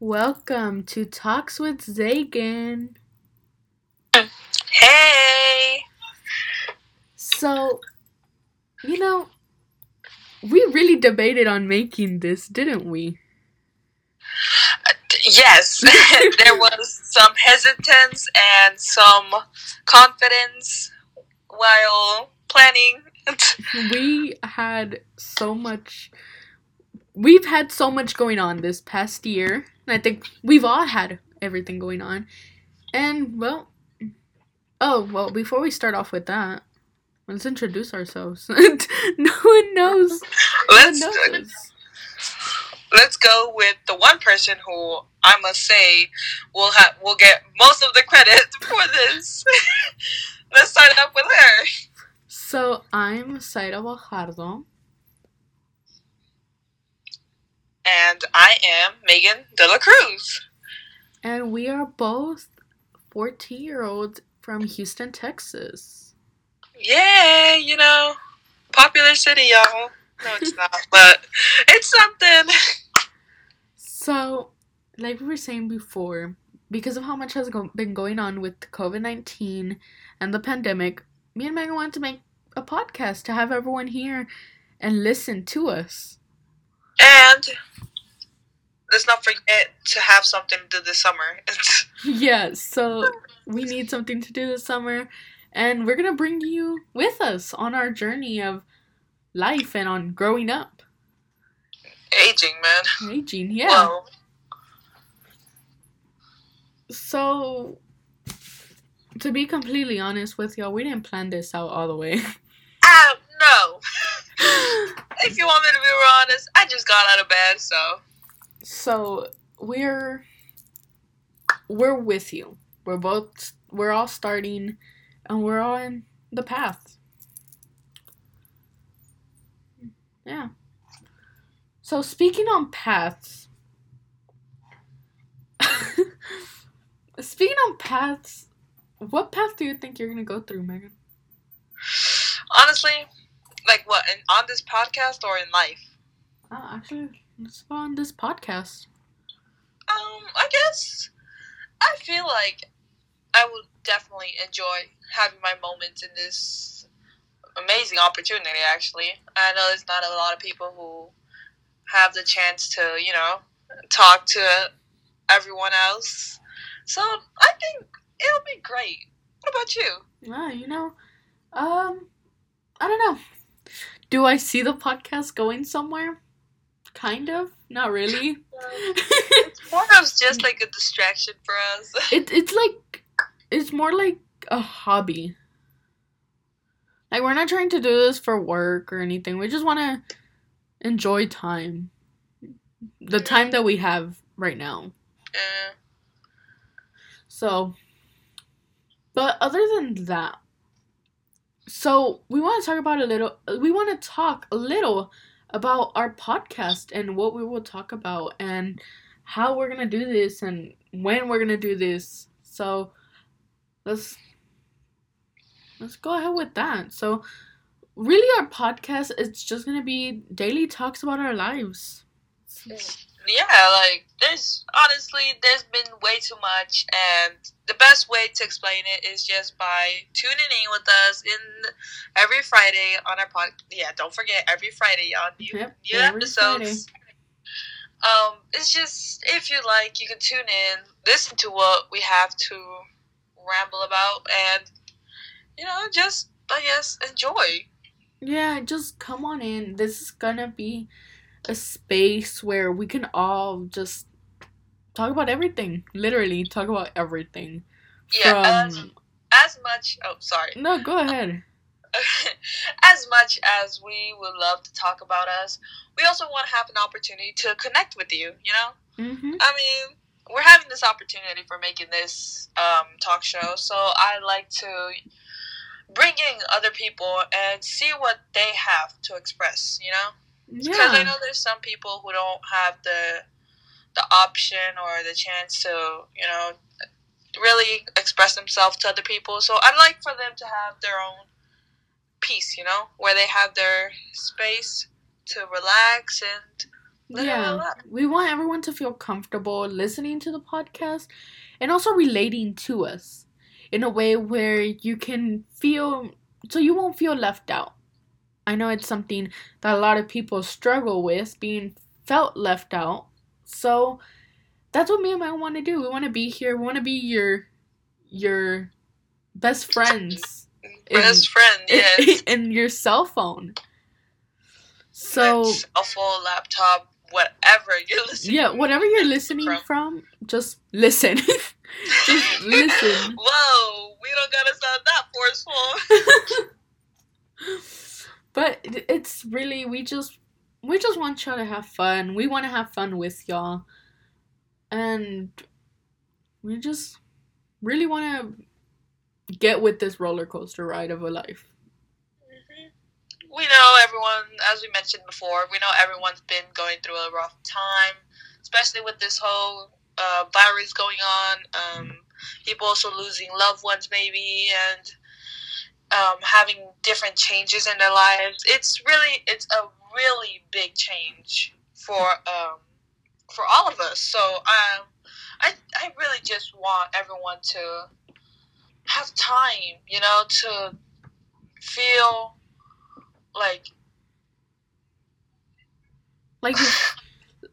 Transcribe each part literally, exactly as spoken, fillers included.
Welcome to Talks with Zeghan. Hey! So, you know, we really debated on making this, didn't we? Uh, yes, there was some hesitance and some confidence while planning. We had so much, we've had so much going on this past year. And I think we've all had everything going on. And, well, oh, well, before we start off with that, let's introduce ourselves. No one knows. Let's, no one knows. Let's go with the one person who I must say will ha- will get most of the credit for this. Let's start up with her. So, I'm Zaira Guajardo. And I am Meghan DelaCruz. And we are both fourteen-year-olds from Houston, Texas. Yeah, you know, popular city, y'all. No, it's not, but it's something. So, like we were saying before, because of how much has go- been going on with covid nineteen and the pandemic, me and Meghan wanted to make a podcast to have everyone here and listen to us. And let's not forget to have something to do this summer. Yeah, so we need something to do this summer. And we're going to bring you with us on our journey of life and on growing up. Aging, man. Aging, yeah. Whoa. So, to be completely honest with y'all, we didn't plan this out all the way. Ah, no. If you want me to be honest, I just got out of bed, so. So, we're, we're with you. We're both, we're all starting, and we're on the path. Yeah. So, speaking on paths. Speaking on paths. What path do you think you're going to go through, Meghan? Honestly, like what, in, on this podcast or in life? Uh, actually, it's on this podcast. Um, I guess I feel like I will definitely enjoy having my moments in this amazing opportunity, actually. I know there's not a lot of people who have the chance to, you know, talk to everyone else. So I think it'll be great. What about you? Yeah, you know, um, I don't know. Do I see the podcast going somewhere? Kind of. Not really. It's more of just like a distraction for us. It, it's like, it's more like a hobby. Like, we're not trying to do this for work or anything. We just want to enjoy time. The time that we have right now. Yeah. So, but other than that, so we want to talk about a little, we want to talk a little about our podcast and what we will talk about and how we're going to do this and when we're going to do this. So, let's, let's go ahead with that. So, really our podcast is just going to be daily talks about our lives. So, yeah, like, there's, honestly, there's been way too much, and the best way to explain it is just by tuning in with us in every Friday on our podcast. Yeah, don't forget, every Friday on new, yep, new episodes. Friday. Um, it's just, if you like, you can tune in, listen to what we have to ramble about, and, you know, just, I guess, enjoy. Yeah, just come on in. This is gonna be a space where we can all just talk about everything. Literally, talk about everything. Yeah, from, as, as much... Oh, sorry. No, go ahead. As much as we would love to talk about us, we also want to have an opportunity to connect with you, you know? Mm-hmm. I mean, we're having this opportunity for making this um, talk show, so I like to bring in other people and see what they have to express, you know? Because yeah. I know there's some people who don't have the the option or the chance to, you know, really express themselves to other people. So I'd like for them to have their own peace, you know, where they have their space to relax and live yeah, their life. We want everyone to feel comfortable listening to the podcast and also relating to us in a way where you can feel, so you won't feel left out. I know it's something that a lot of people struggle with, being felt left out. So that's what me and Maya want to do. We want to be here. We want to be your your best friends. Best in, friend, yes. In, in your cell phone. So like cell phone, laptop, whatever you're listening. Yeah, whatever you're listening from, from just listen. Just listen. Whoa, we don't gotta sound that forceful. But it's really, we just we just want y'all to have fun. We want to have fun with y'all. And we just really want to get with this roller coaster ride of a life. Mm-hmm. We know everyone, as we mentioned before, we know everyone's been going through a rough time, especially with this whole uh, virus going on. Um, people also losing loved ones maybe, and um, having different changes in their lives. It's really, it's a really big change for um, for all of us. So um, I I really just want everyone to have time, you know, to feel like like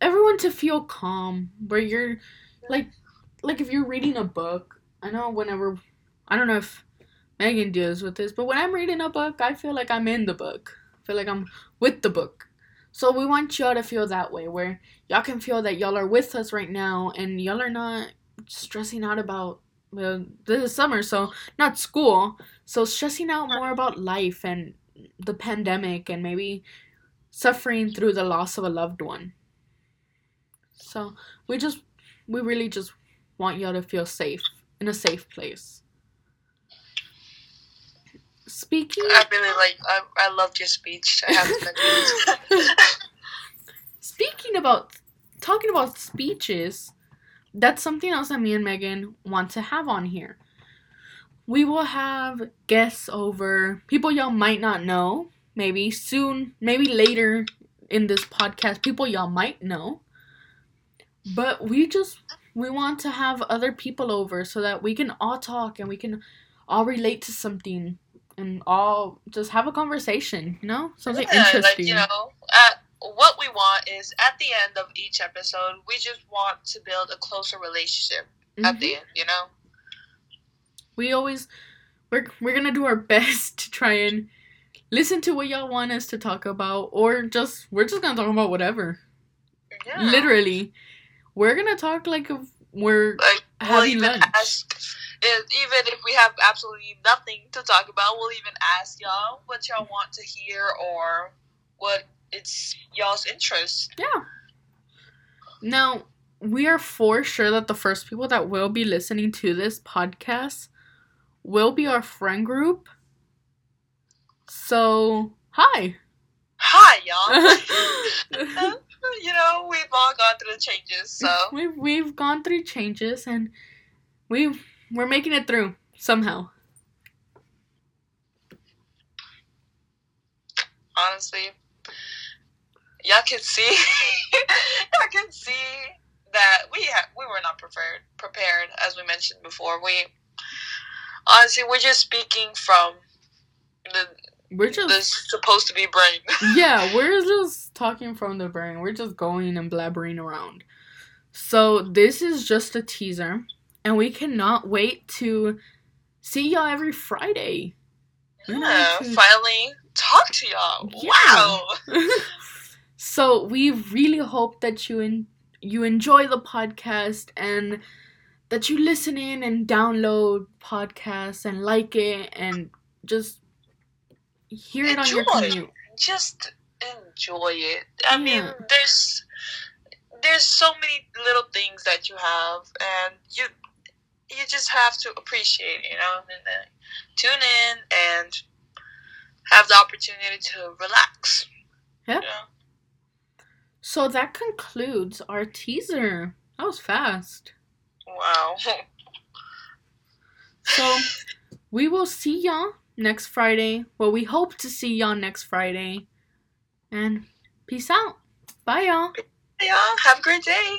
everyone to feel calm. Where you're like like if you're reading a book. I know whenever I don't know if Meghan deals with this, but when I'm reading a book, I feel like I'm in the book. I feel like I'm with the book. So we want y'all to feel that way, where y'all can feel that y'all are with us right now, and y'all are not stressing out about, well, this is summer, so not school, so stressing out more about life and the pandemic and maybe suffering through the loss of a loved one. So we just, we really just want y'all to feel safe, in a safe place. Speaking I really like I, I loved your speech. I have to mention it. Speaking about talking about speeches, that's something else that me and Meghan want to have on here. We will have guests over, people y'all might not know, maybe soon, maybe later in this podcast, people y'all might know. But we just we want to have other people over so that we can all talk and we can all relate to something. And all just have a conversation, you know? Something yeah, interesting. Like, you know, uh, what we want is at the end of each episode, we just want to build a closer relationship mm-hmm. at the end, you know? We always, we're, we're going to do our best to try and listen to what y'all want us to talk about, or just, we're just going to talk about whatever. Yeah. Literally. We're going to talk like if we're like, having we'll lunch. Ask- If, even if we have absolutely nothing to talk about, we'll even ask y'all what y'all want to hear or what it's y'all's interest. Yeah. Now, we are for sure that the first people that will be listening to this podcast will be our friend group. So, hi. Hi, y'all. You know, we've all gone through changes, so. We've, we've gone through changes, and we've... We're making it through, somehow. Honestly, y'all can see, y'all can see that we ha- we were not prepared, prepared, as we mentioned before. We, honestly, we're just speaking from the, we're just, the supposed to be brain. Yeah, we're just talking from the brain. We're just going and blabbering around. So this is just a teaser. And we cannot wait to see y'all every Friday. Yeah, to... finally talk to y'all. Yeah. Wow. So we really hope that you en- you enjoy the podcast and that you listen in and download podcasts and like it and just hear enjoy. it on your commute. Just enjoy it. I yeah. mean, there's there's so many little things that you have, and you. You just have to appreciate it, you know, and then tune in and have the opportunity to relax. Yeah. You know? So that concludes our teaser. That was fast. Wow. So we will see y'all next Friday. Well, we hope to see y'all next Friday. And peace out. Bye, y'all. Bye, y'all. Have a great day.